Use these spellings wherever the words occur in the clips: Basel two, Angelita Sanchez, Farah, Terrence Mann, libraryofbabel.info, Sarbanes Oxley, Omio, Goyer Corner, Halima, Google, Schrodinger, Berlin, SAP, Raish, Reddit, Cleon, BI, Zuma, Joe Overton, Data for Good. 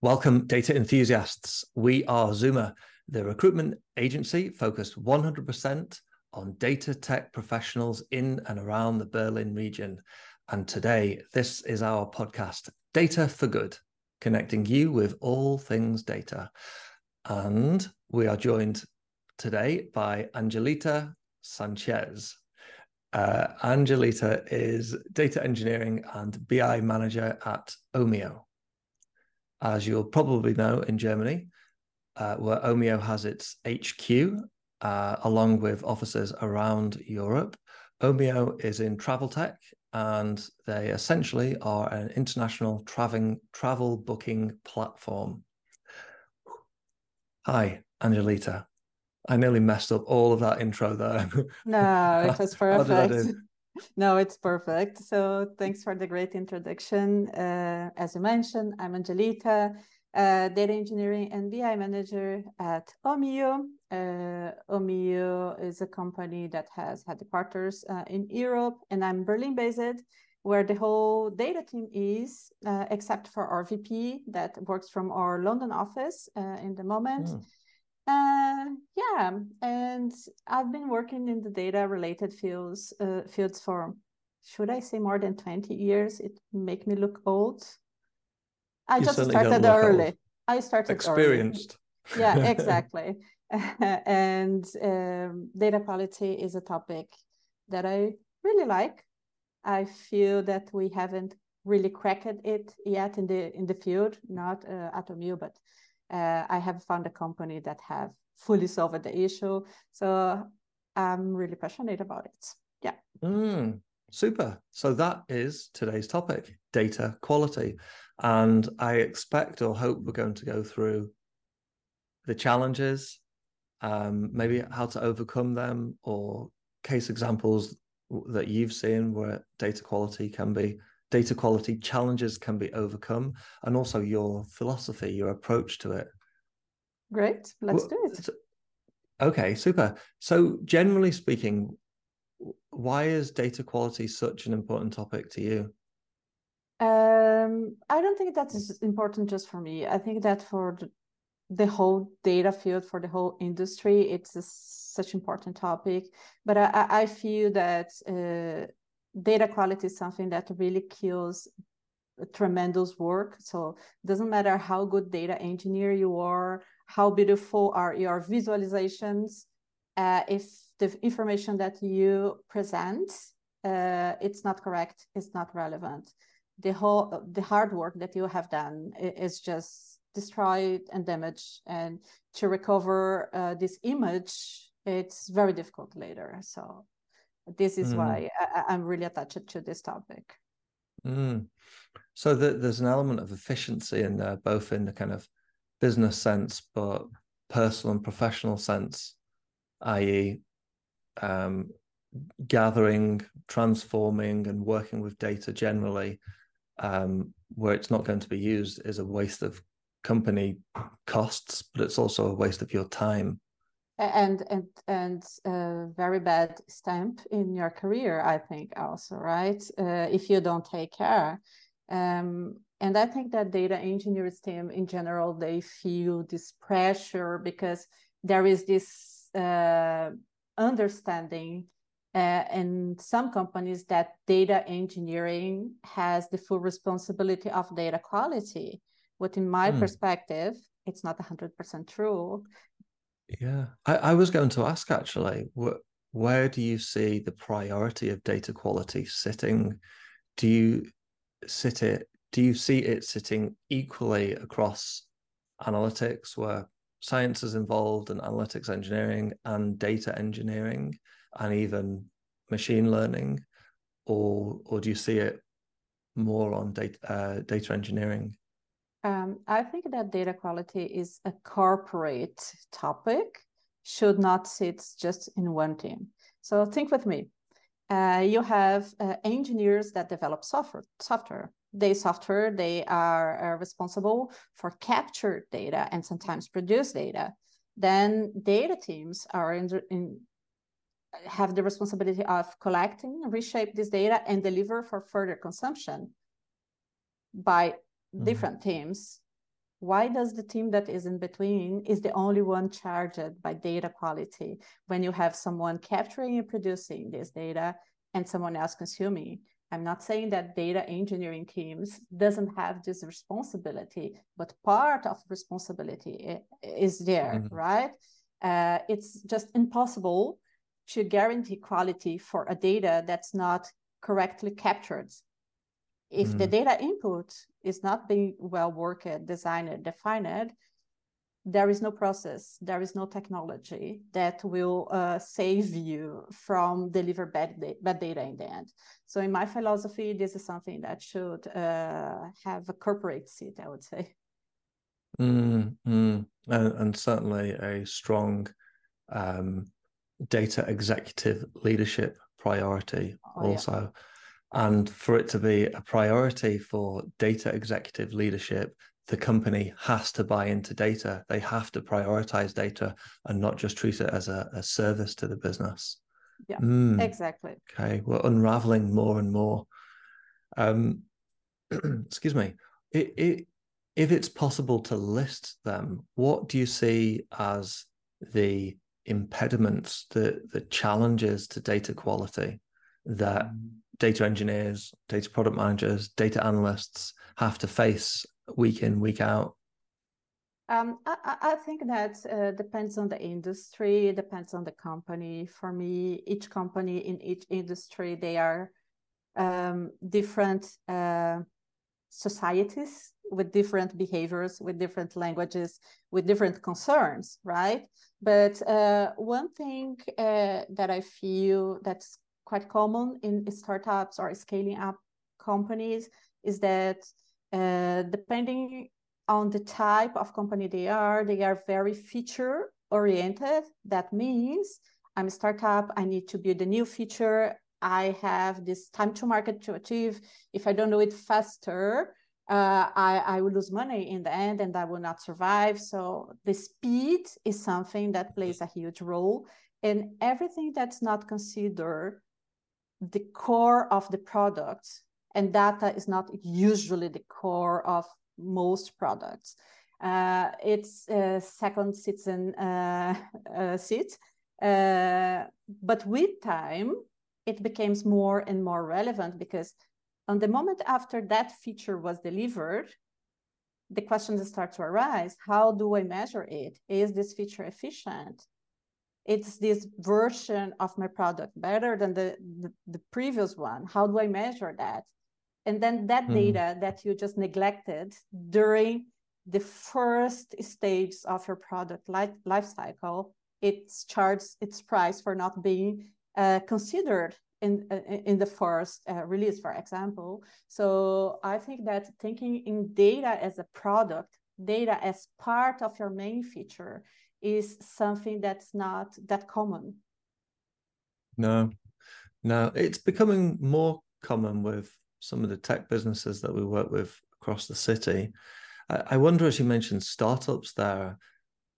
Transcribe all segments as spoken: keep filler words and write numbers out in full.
Welcome, data enthusiasts. We are Zuma, the recruitment agency focused one hundred percent on data tech professionals in and around the Berlin region. And today, this is our podcast, Data for Good, connecting you with all things data. And we are joined today by Angelita Sanchez. Uh, Angelita is data engineering and B I manager at Omio. As you'll probably know, in Germany, uh, where Omio has its H Q, uh, along with offices around Europe, Omio is in travel tech, and they essentially are an international traveling, travel booking platform. Hi, Angelita. I nearly messed up all of that intro there. No, it was perfect. How did I do? No, it's perfect. So thanks for the great introduction. Uh, as you mentioned, I'm Angelita, uh, data engineering and B I manager at Omio. Uh, Omio is a company that has had partners uh, in Europe, and I'm Berlin-based, where the whole data team is, uh, except for our V P that works from our London office uh, in the moment. Mm. Uh, yeah, and I've been working in the data-related fields uh, fields for, should I say, more than twenty years? It make me look old. I you just started early. Old. I started experienced. Early. Yeah, exactly. And um, data quality is a topic that I really like. I feel that we haven't really cracked it yet in the in the field, not uh, at Omio, but. Uh, I have found a company that have fully solved the issue. So I'm really passionate about it. Yeah. Mm, super. So that is today's topic, data quality. And I expect or hope we're going to go through the challenges, um, maybe how to overcome them, or case examples that you've seen where data quality can be Data quality challenges can be overcome, and also your philosophy, your approach to it. Great, let's well, do it. Okay, super. So generally speaking, why is data quality such an important topic to you? Um, I don't think that is important just for me. I think that for the whole data field, for the whole industry, it's a, such an important topic. But I, I feel that... Uh, data quality is something that really kills tremendous work. So it doesn't matter how good data engineer you are, how beautiful are your visualizations, uh, if the information that you present, uh, it's not correct, it's not relevant. The whole, the hard work that you have done is just destroyed and damaged, and to recover uh, this image, it's very difficult later. So this is mm. why I, I'm really attached to this topic. Mm. So the, there's an element of efficiency in there, both in the kind of business sense, but personal and professional sense, that is um, gathering, transforming, and working with data generally, um, where it's not going to be used is a waste of company costs, but it's also a waste of your time. And and and a very bad stamp in your career, I think, also, right? Uh, if you don't take care, um, and I think that data engineers team in general, they feel this pressure because there is this uh, understanding uh, in some companies that data engineering has the full responsibility of data quality. But in my mm. perspective, it's not one hundred percent true. Yeah, I, I was going to ask, actually, wh- where do you see the priority of data quality sitting? Do you sit it? Do you see it sitting equally across analytics, where science is involved, and analytics engineering and data engineering and even machine learning? Or or do you see it more on data, uh, data engineering? Um, I think that data quality is a corporate topic, should not sit just in one team. So think with me. Uh, you have uh, engineers that develop software. software. They software, they are uh, responsible for capture data and sometimes produce data. Then data teams are in, in have the responsibility of collecting, reshape this data, and deliver for further consumption by different mm-hmm. teams. Why does the team that is in between is the only one charged by data quality when you have someone capturing and producing this data and someone else consuming? I'm not saying that data engineering teams doesn't have this responsibility, but part of responsibility is there, mm-hmm. right? Uh, it's just impossible to guarantee quality for a data that's not correctly captured. If mm-hmm. the data input is not being well worked, designed, defined, there is no process, there is no technology that will uh, save you from deliver bad, da- bad data in the end. So in my philosophy, this is something that should uh, have a corporate seat, I would say. Mm-hmm. And, and certainly a strong um, data executive leadership priority oh, also. Yeah. And for it to be a priority for data executive leadership, the company has to buy into data. They have to prioritize data and not just treat it as a, a service to the business. Yeah, mm. exactly. Okay, we're unraveling more and more. Um, excuse me. It, it, if it's possible to list them, what do you see as the impediments, the, the challenges to data quality that mm. data engineers, data product managers, data analysts have to face week in, week out? Um, I, I think that uh, depends on the industry, depends on the company. For me, each company in each industry, they are um, different uh, societies with different behaviors, with different languages, with different concerns, right? But uh, one thing uh, that I feel that's quite common in startups or scaling up companies is that uh, depending on the type of company they are, they are very feature oriented. That means I'm a startup, I need to build a new feature. I have this time to market to achieve. If I don't do it faster, uh, I, I will lose money in the end and I will not survive. So the speed is something that plays a huge role, and everything that's not considered the core of the product, and data is not usually the core of most products. Uh, it's uh, second citizen uh, uh, seat, uh, but with time, it becomes more and more relevant, because on the moment after that feature was delivered, the questions start to arise. How do I measure it? Is this feature efficient? It's this version of my product better than the, the, the previous one. How do I measure that? And then that mm. data that you just neglected during the first stage of your product life, life cycle, it's charged its price for not being uh, considered in, uh, in the first uh, release, for example. So I think that thinking in data as a product, data as part of your main feature, is something that's not that common. No, no, it's becoming more common with some of the tech businesses that we work with across the city. I wonder, as you mentioned startups there,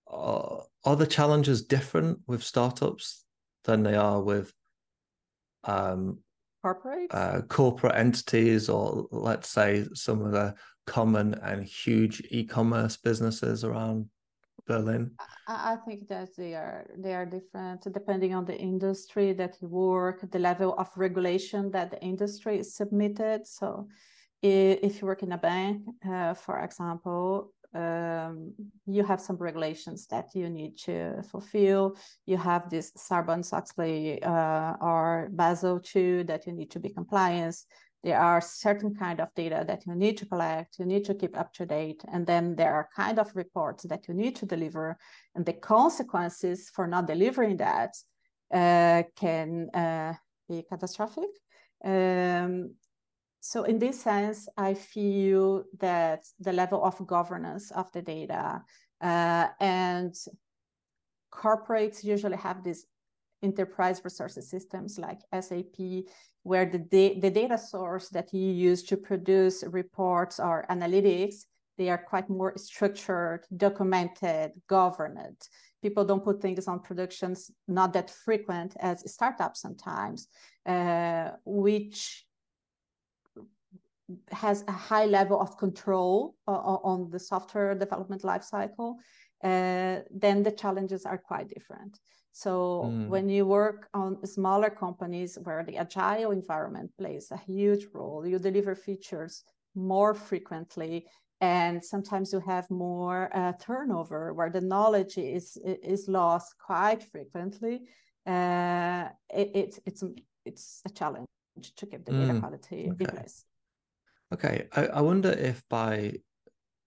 are, are the challenges different with startups than they are with um, corporate uh, corporate entities, or let's say some of the common and huge e-commerce businesses around Berlin? I think that they are they are different depending on the industry that you work, the level of regulation that the industry is submitted. So if you work in a bank, uh, for example, um, you have some regulations that you need to fulfill. You have this Sarbanes Oxley uh, or Basel two that you need to be compliant. There are certain kind of data that you need to collect, you need to keep up to date, and then there are kind of reports that you need to deliver, and the consequences for not delivering that uh, can uh, be catastrophic. Um, so in this sense, I feel that the level of governance of the data uh, and corporates usually have this enterprise resources systems like S A P, where the, da- the data source that you use to produce reports or analytics, they are quite more structured, documented, governed. People don't put things on productions, not that frequent as startups sometimes, uh, which has a high level of control uh, on the software development lifecycle, uh, then the challenges are quite different. So mm. when you work on smaller companies where the agile environment plays a huge role, you deliver features more frequently, and sometimes you have more uh, turnover where the knowledge is is lost quite frequently. Uh, it, it's it's it's a challenge to keep the data mm. quality okay. in place. Okay, I, I wonder if by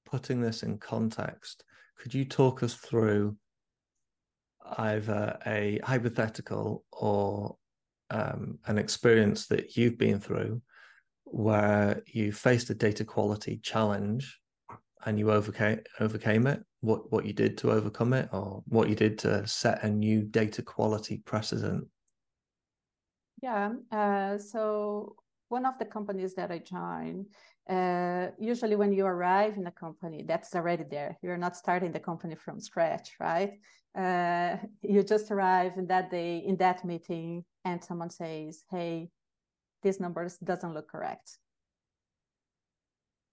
putting this in context, could you talk us through either a hypothetical or um, an experience that you've been through where you faced a data quality challenge and you overcame overcame it, what, what you did to overcome it, or what you did to set a new data quality precedent? Yeah, uh, so... one of the companies that I joined, uh, usually when you arrive in a company, that's already there. You're not starting the company from scratch, right? Uh, you just arrive in that day, in that meeting, and someone says, hey, these numbers doesn't look correct.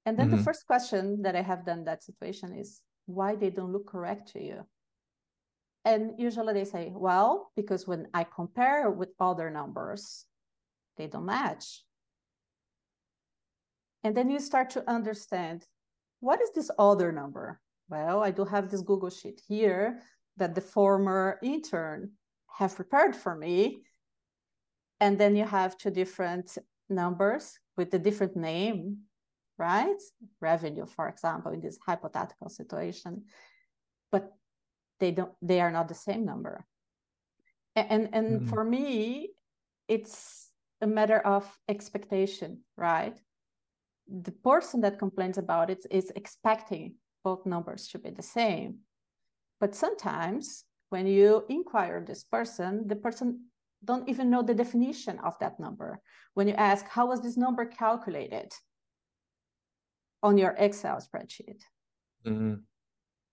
And then mm-hmm. the first question that I have done in that situation is, why they don't look correct to you? And usually they say, well, because when I compare with other numbers, they don't match. And then you start to understand, what is this other number? Well, I do have this Google sheet here that the former intern have prepared for me. And then you have two different numbers with a different name, right? Revenue, for example, in this hypothetical situation, but they don't, they are not the same number. And, and mm-hmm. for me, it's a matter of expectation, right? The person that complains about it is expecting both numbers to be the same. But sometimes when you inquire this person, the person don't even know the definition of that number. When you ask, how was this number calculated on your Excel spreadsheet? Mm-hmm.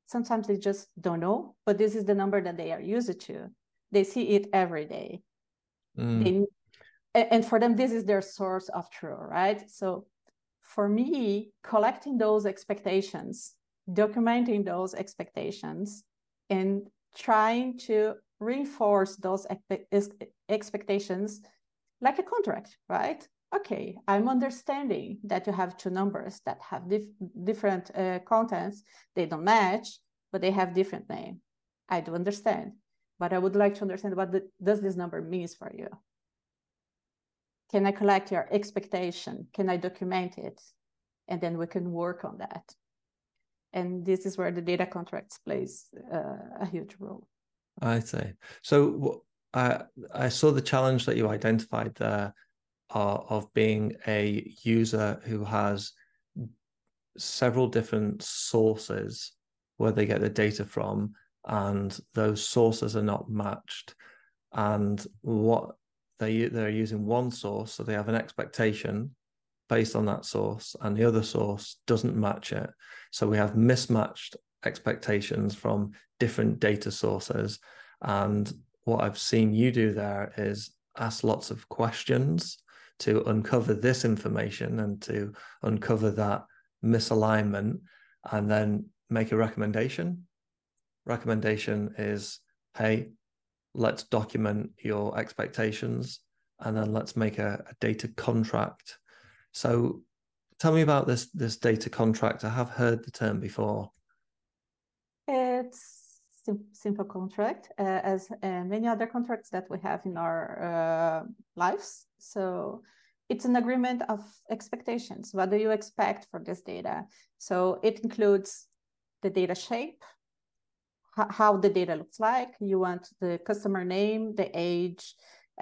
Sometimes they just don't know, but this is the number that they are used to. They see it every day. Mm. They, and for them, this is their source of truth, right? So for me, collecting those expectations, documenting those expectations, and trying to reinforce those expectations like a contract, right? Okay, I'm understanding that you have two numbers that have dif different uh, contents. They don't match, but they have different name. I do understand, but I would like to understand what the, does this number means for you? Can I collect your expectation? Can I document it? And then we can work on that. And this is where the data contracts plays uh, a huge role. I see. So uh, I saw the challenge that you identified there uh, of being a user who has several different sources where they get the data from, and those sources are not matched. And what They, they're using one source, so they have an expectation based on that source, and the other source doesn't match it. So we have mismatched expectations from different data sources. And what I've seen you do there is ask lots of questions to uncover this information and to uncover that misalignment, and then make a recommendation. Recommendation is, hey, let's document your expectations, and then let's make a, a data contract. So tell me about this, this data contract. I have heard the term before. It's sim simple contract, uh, as uh, many other contracts that we have in our uh, lives. So it's an agreement of expectations. What do you expect for this data? So it includes the data shape, how the data looks like. You want the customer name, the age,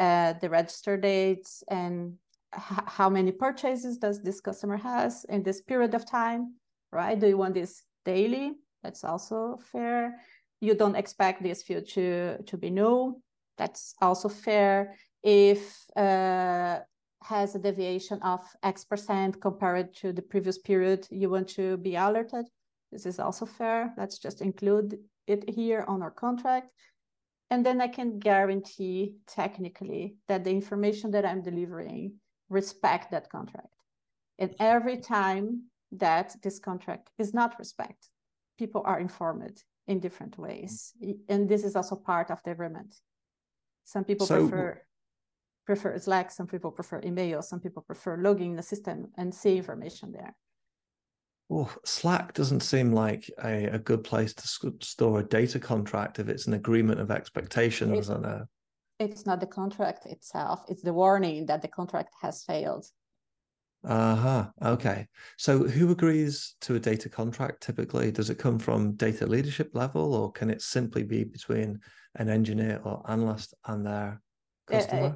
uh, the register dates, and how many purchases does this customer has in this period of time, right? Do you want this daily? That's also fair. You don't expect this field to, to be new. That's also fair. If uh, has a deviation of X percent compared to the previous period, you want to be alerted. This is also fair. Let's just include it here on our contract. And then I can guarantee technically that the information that I'm delivering respect that contract. And every time that this contract is not respected, people are informed in different ways. And this is also part of the agreement. Some people so, prefer prefer Slack, some people prefer email, some people prefer logging the system and see information there. Well, Slack doesn't seem like a, a good place to sc- store a data contract if it's an agreement of expectations. It, and a... It's not the contract itself. It's the warning that the contract has failed. Uh-huh. Okay. So who agrees to a data contract typically? Does it come from data leadership level, or can it simply be between an engineer or analyst and their customer? Uh, uh,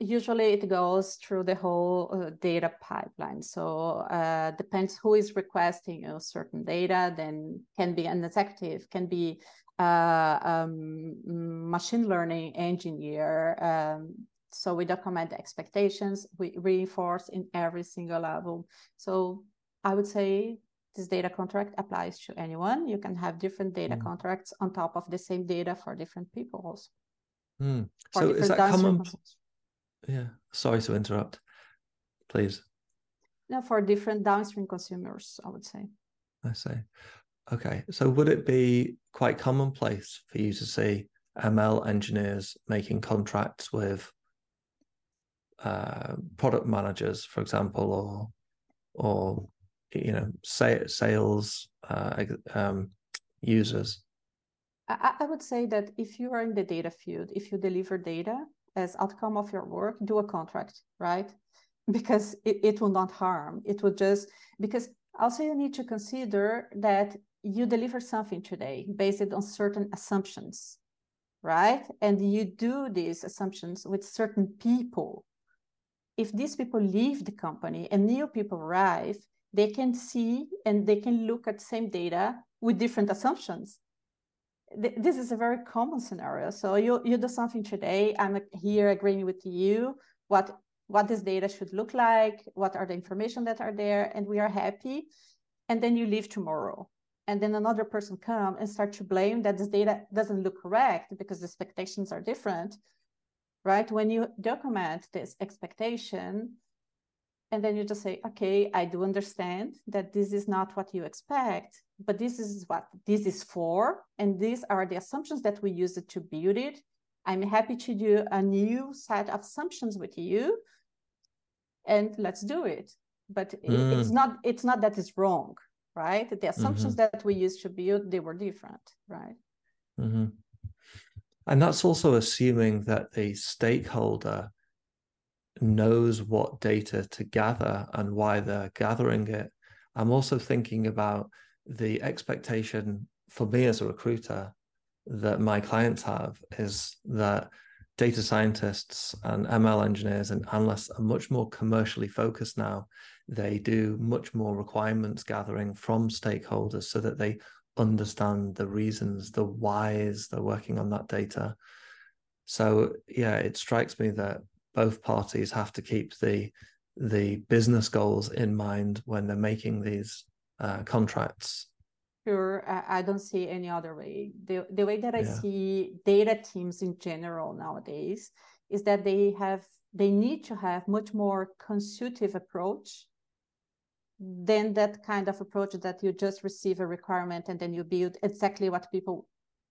Usually it goes through the whole uh, data pipeline. So uh, depends who is requesting a certain data, then can be an executive, can be uh, um, machine learning engineer. Um, so we document the expectations, we reinforce in every single level. So I would say this data contract applies to anyone. You can have different data mm. contracts on top of the same data for different people also. Mm. So is that common? Yeah, sorry to interrupt, please. No, for different downstream consumers, I would say. I see. Okay, so would it be quite commonplace for you to see M L engineers making contracts with uh, product managers, for example, or or you know, say sales uh, um, users? I, I would say that if you are in the data field, if you deliver data as outcome of your work, do a contract, right? Because it, it will not harm. It will just, because also you need to consider that you deliver something today based on certain assumptions, right? And you do these assumptions with certain people. If these people leave the company and new people arrive, they can see and they can look at the same data with different assumptions. This is a very common scenario. So you, you do something today, I'm here agreeing with you what, what this data should look like, what are the information that are there, and we are happy. And then you leave tomorrow. And then another person comes and start to blame that this data doesn't look correct because the expectations are different, right? When you document this expectation, and then you just say, okay, I do understand that this is not what you expect, but this is what this is for. And these are the assumptions that we used to build it. I'm happy to do a new set of assumptions with you and let's do it. But mm. it's not it's not that it's wrong, right? The assumptions mm-hmm. that we used to build, they were different, right? Mm-hmm. And that's also assuming that the stakeholder knows what data to gather and why they're gathering it. I'm also thinking about the expectation for me as a recruiter that my clients have is that data scientists and M L engineers and analysts are much more commercially focused now. They do much more requirements gathering from stakeholders so that they understand the reasons, the whys they're working on that data. So yeah, it strikes me that both parties have to keep the the business goals in mind when they're making these uh, contracts. Sure, I don't see any other way. The, the way that I yeah. see data teams in general nowadays is that they have they need to have much more consultative approach than that kind of approach that you just receive a requirement and then you build exactly what people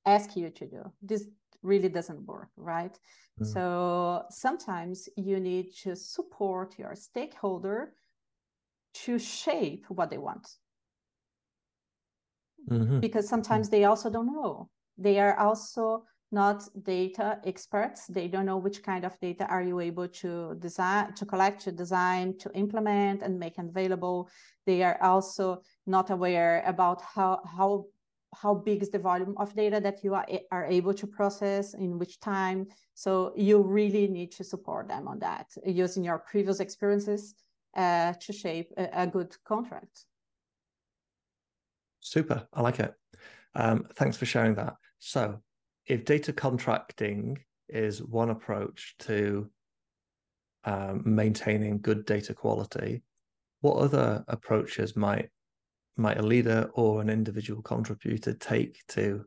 ask you to do. This really doesn't work, right? Mm. So sometimes you need to support your stakeholder to shape what they want. Mm-hmm. Because sometimes they also don't know. They are also not data experts. They don't know which kind of data are you able to design, to collect, to design, to implement and make available. They are also not aware about how how how big is the volume of data that you are, are able to process, in which time. So you really need to support them on that, using your previous experiences uh, to shape a, a good contract. Super, I like it. Um, thanks for sharing that. So if data contracting is one approach to um, maintaining good data quality, what other approaches might might a leader or an individual contributor take to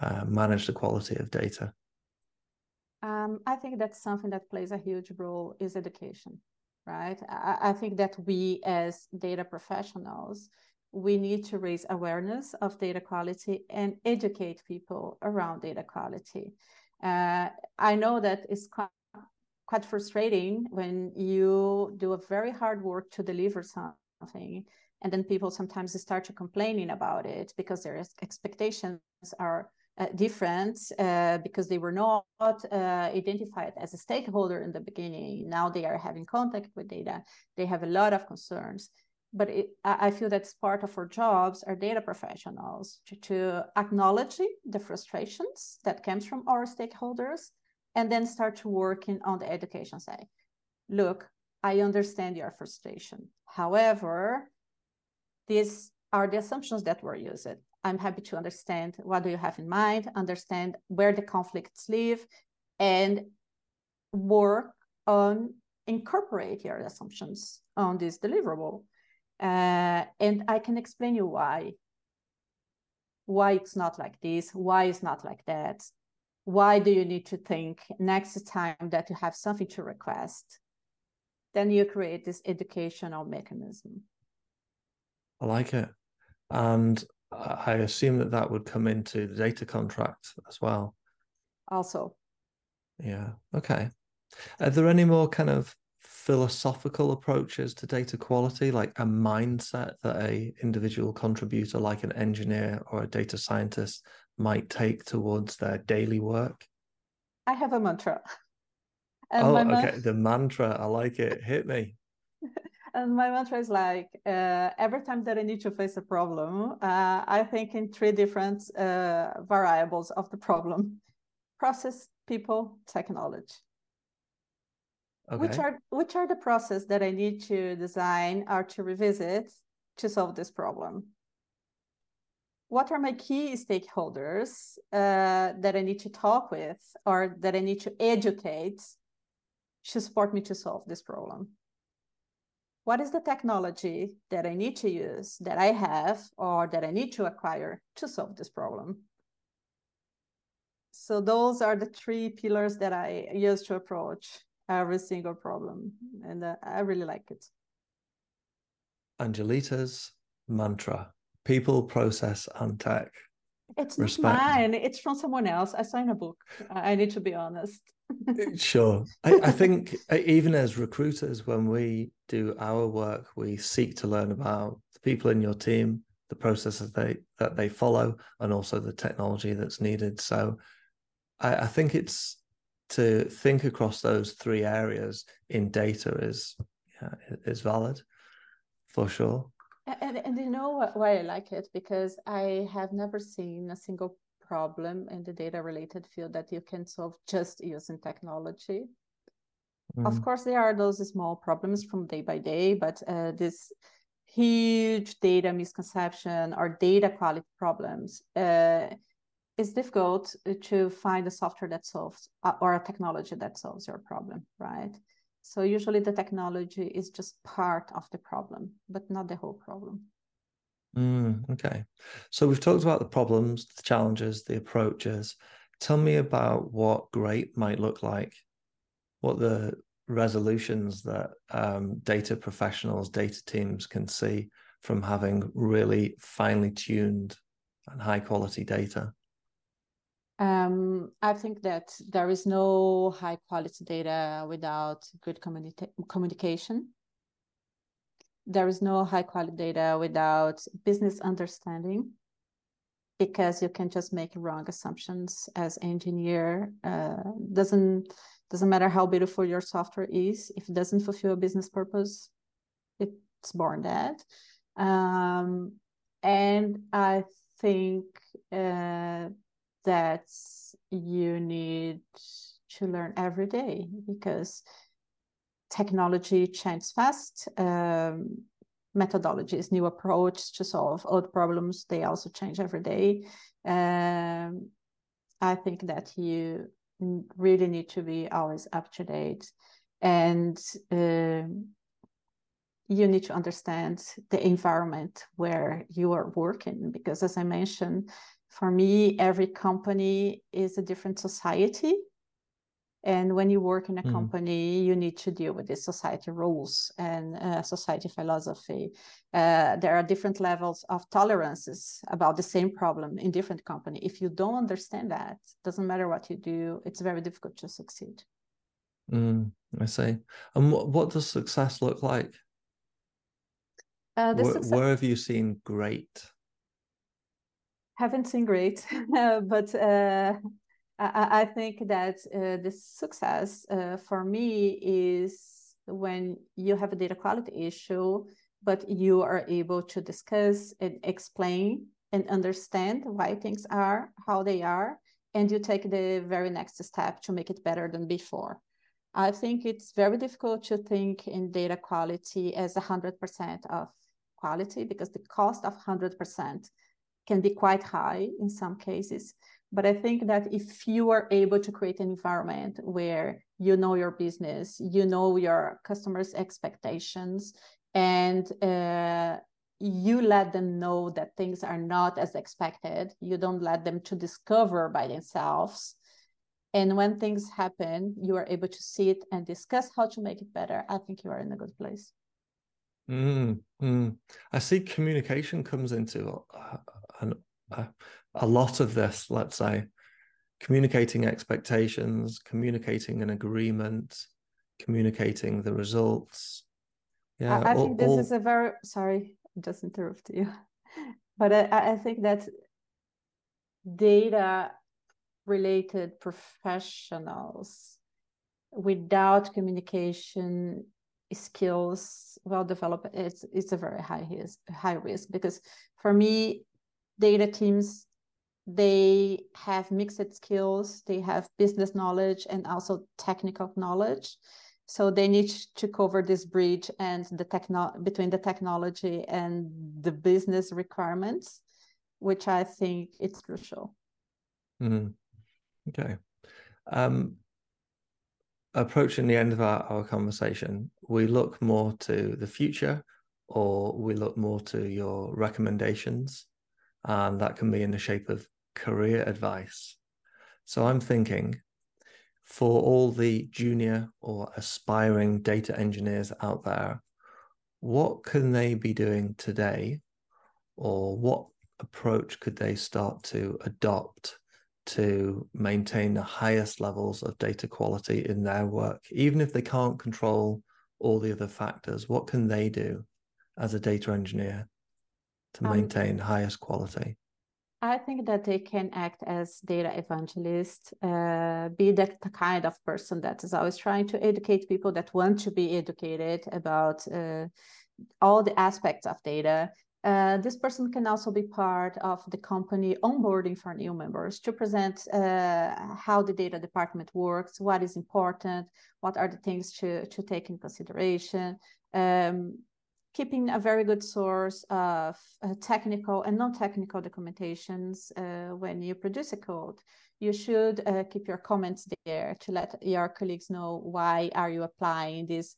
uh, manage the quality of data? Um, I think that's something that plays a huge role is education, right? I, I think that we as data professionals, we need to raise awareness of data quality and educate people around data quality. Uh, I know that it's quite, quite frustrating when you do a very hard work to deliver something, and then people sometimes start to complaining about it because their expectations are uh, different, uh, because they were not uh, identified as a stakeholder in the beginning. Now they are having contact with data. They have a lot of concerns. But it, I feel that's part of our jobs, our data professionals, to, to acknowledge the frustrations that comes from our stakeholders, and then start working on the education side. Look, I understand your frustration. However, these are the assumptions that were used. I'm happy to understand what do you have in mind, understand where the conflicts live, and work on incorporate your assumptions on this deliverable. Uh, and I can explain you why, why it's not like this, why it's not like that. Why do you need to think next time that you have something to request? Then you create this educational mechanism. I like it. And I assume that that would come into the data contract as well. Also. Yeah. Okay. Are there any more kind of philosophical approaches to data quality, like a mindset that a individual contributor like an engineer or a data scientist might take towards their daily work? I have a mantra. And oh, okay. Mantra... The mantra. I like it. Hit me. And my mantra is like, uh, every time that I need to face a problem, uh, I think in three different uh, variables of the problem: process, people, technology. Okay. Which are which are the process that I need to design or to revisit to solve this problem? What are my key stakeholders uh, that I need to talk with or that I need to educate to support me to solve this problem? What is the technology that I need to use, that I have, or that I need to acquire to solve this problem? So those are the three pillars that I use to approach every single problem, and uh, I really like it. Angelita's mantra: people, process, and tech. It's Respect. Not mine, it's from someone else. I signed a book, I need to be honest. Sure. I, I think even as recruiters, when we do our work, we seek to learn about the people in your team, the processes they, that they follow, and also the technology that's needed. So I, I think it's to think across those three areas in data is yeah, is valid for sure. And, and you know why I like it? Because I have never seen a single problem in the data-related field that you can solve just using technology. Mm. Of course, there are those small problems from day by day, but uh, this huge data misconception or data quality problems, uh, it's difficult to find a software that solves or a technology that solves your problem, right? So usually the technology is just part of the problem, but not the whole problem. Mm, okay. So we've talked about the problems, the challenges, the approaches. Tell me about what great might look like, what the resolutions that um, data professionals, data teams can see from having really finely tuned and high quality data. Um, I think that there is no high quality data without good communi- communication. There is no high quality data without business understanding, because you can just make wrong assumptions as engineer. Uh, doesn't, doesn't matter how beautiful your software is, if it doesn't fulfill a business purpose, it's born dead. Um, and I think... Uh, that you need to learn every day, because technology changes fast. Um, methodologies, new approaches to solve old problems, they also change every day. Um, I think that you really need to be always up to date, and um, you need to understand the environment where you are working, because as I mentioned, for me, every company is a different society, And when you work in a company, mm. you need to deal with the society rules and uh, society philosophy. Uh, there are different levels of tolerances about the same problem in different companies. If you don't understand that, it doesn't matter what you do, it's very difficult to succeed. Mm, I see. And what, what does success look like? Uh, where, success... where have you seen great? Haven't seen great, but... Uh... I think that uh, the success uh, for me is when you have a data quality issue, but you are able to discuss and explain and understand why things are, how they are, and you take the very next step to make it better than before. I think it's very difficult to think in data quality as one hundred percent of quality, because the cost of one hundred percent can be quite high in some cases. But I think that if you are able to create an environment where you know your business, you know your customers' expectations, and uh, you let them know that things are not as expected, you don't let them to discover by themselves. And when things happen, you are able to see it and discuss how to make it better. I think you are in a good place. Mm, mm. I see communication comes into uh, an Uh, a lot of this, let's say, communicating expectations, communicating an agreement, communicating the results. Yeah, I, I all, think this all... is a very, sorry, just interrupt you, but I, I think that data-related professionals without communication skills well developed, it's it's a very high risk, high risk because for me, data teams, they have mixed skills, they have business knowledge and also technical knowledge. So they need to cover this bridge and the techno between the technology and the business requirements, which I think it's crucial. Mm. Okay. Um, approaching the end of our, our conversation, we look more to the future, or we look more to your recommendations. And that can be in the shape of career advice. So I'm thinking for all the junior or aspiring data engineers out there, what can they be doing today, or what approach could they start to adopt to maintain the highest levels of data quality in their work? Even if they can't control all the other factors, what can they do as a data engineer to maintain um, highest quality? I think that they can act as data evangelists, uh, be that the kind of person that is always trying to educate people that want to be educated about uh, all the aspects of data. Uh, this person can also be part of the company onboarding for new members to present uh, how the data department works, what is important, what are the things to, to take in consideration. Um, keeping a very good source of uh, technical and non-technical documentations. Uh, when you produce a code, you should uh, keep your comments there to let your colleagues know why are you applying this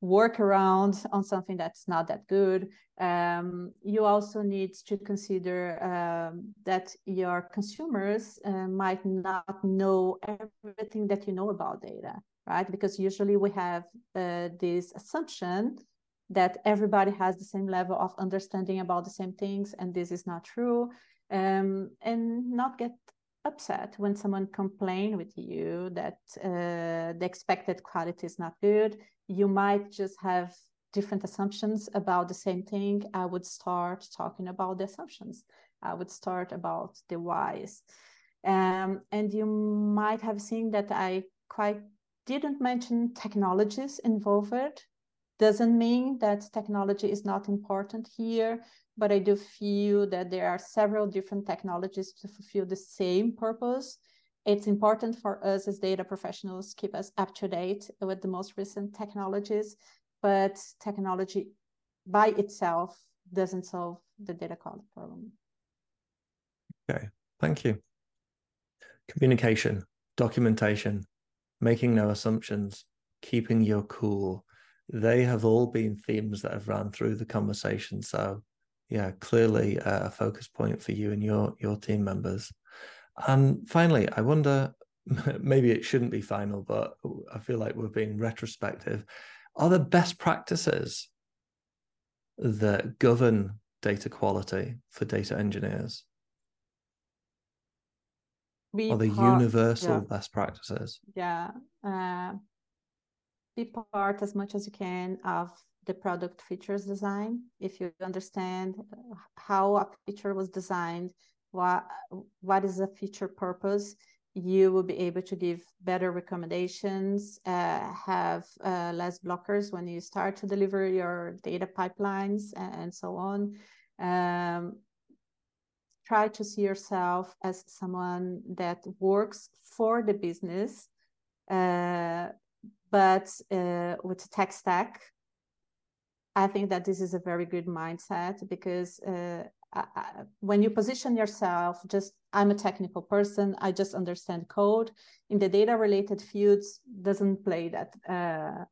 workaround on something that's not that good. Um, you also need to consider um, that your consumers uh, might not know everything that you know about data, right? Because usually we have uh, this assumption that everybody has the same level of understanding about the same things, and this is not true. Um, and not get upset when someone complains with you that uh, the expected quality is not good. You might just have different assumptions about the same thing. I would start talking about the assumptions. I would start about the whys. Um, and you might have seen that I quite didn't mention technologies involved. Doesn't mean that technology is not important here, but I do feel that there are several different technologies to fulfill the same purpose. It's important for us as data professionals, keep us up to date with the most recent technologies, but technology by itself doesn't solve the data quality problem. Okay, thank you. Communication, documentation, making no assumptions, keeping your cool. They have all been themes that have ran through the conversation. So yeah, clearly a focus point for you and your, your team members. And finally, I wonder maybe it shouldn't be final, but I feel like we're being retrospective, are the best practices that govern data quality for data engineers? Be are the universal yeah. best practices? Yeah. Uh, be part as much as you can of the product features design. If you understand how a feature was designed, what what is the feature purpose, you will be able to give better recommendations, uh, have uh, less blockers when you start to deliver your data pipelines, and so on. Um, try to see yourself as someone that works for the business, uh, but uh, with a tech stack. I think that this is a very good mindset, because uh, I, I, when you position yourself, just I'm a technical person, I just understand code, in the data related fields doesn't play that uh,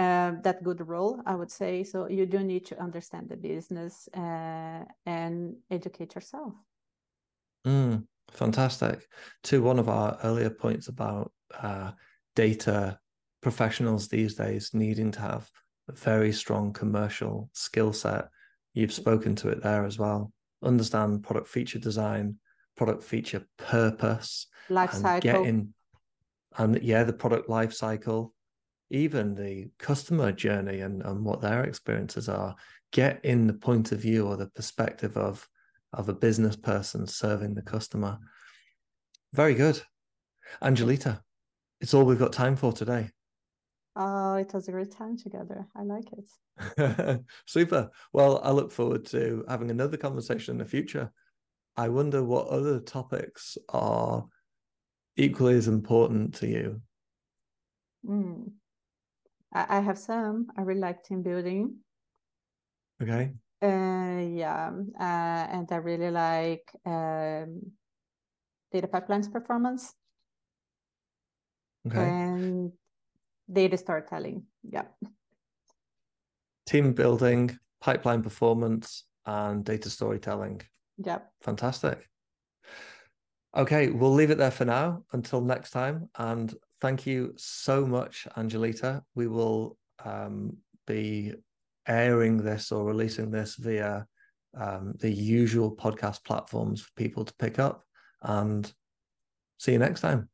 uh, that good role, I would say. So you do need to understand the business uh, and educate yourself. Mm, fantastic. To one of our earlier points about uh, data professionals these days needing to have a very strong commercial skill set, you've spoken to it there as well. Understand product feature design, product feature purpose, life and cycle, getting, and yeah, the product life cycle, even the customer journey and, and what their experiences are. Get in the point of view or the perspective of of a business person serving the customer. Very good, Angelita. It's all we've got time for today. Oh, it was a great time together. I like it. Super. Well, I look forward to having another conversation in the future. I wonder what other topics are equally as important to you. Mm. I, I have some. I really like team building. Okay. Uh, yeah. Uh, and I really like um, data pipelines performance. Okay. And data storytelling, yeah. Team building, pipeline performance, and data storytelling. Yeah. Fantastic. Okay, we'll leave it there for now until next time. And thank you so much, Angelita. We will um, be airing this or releasing this via um, the usual podcast platforms for people to pick up. And see you next time.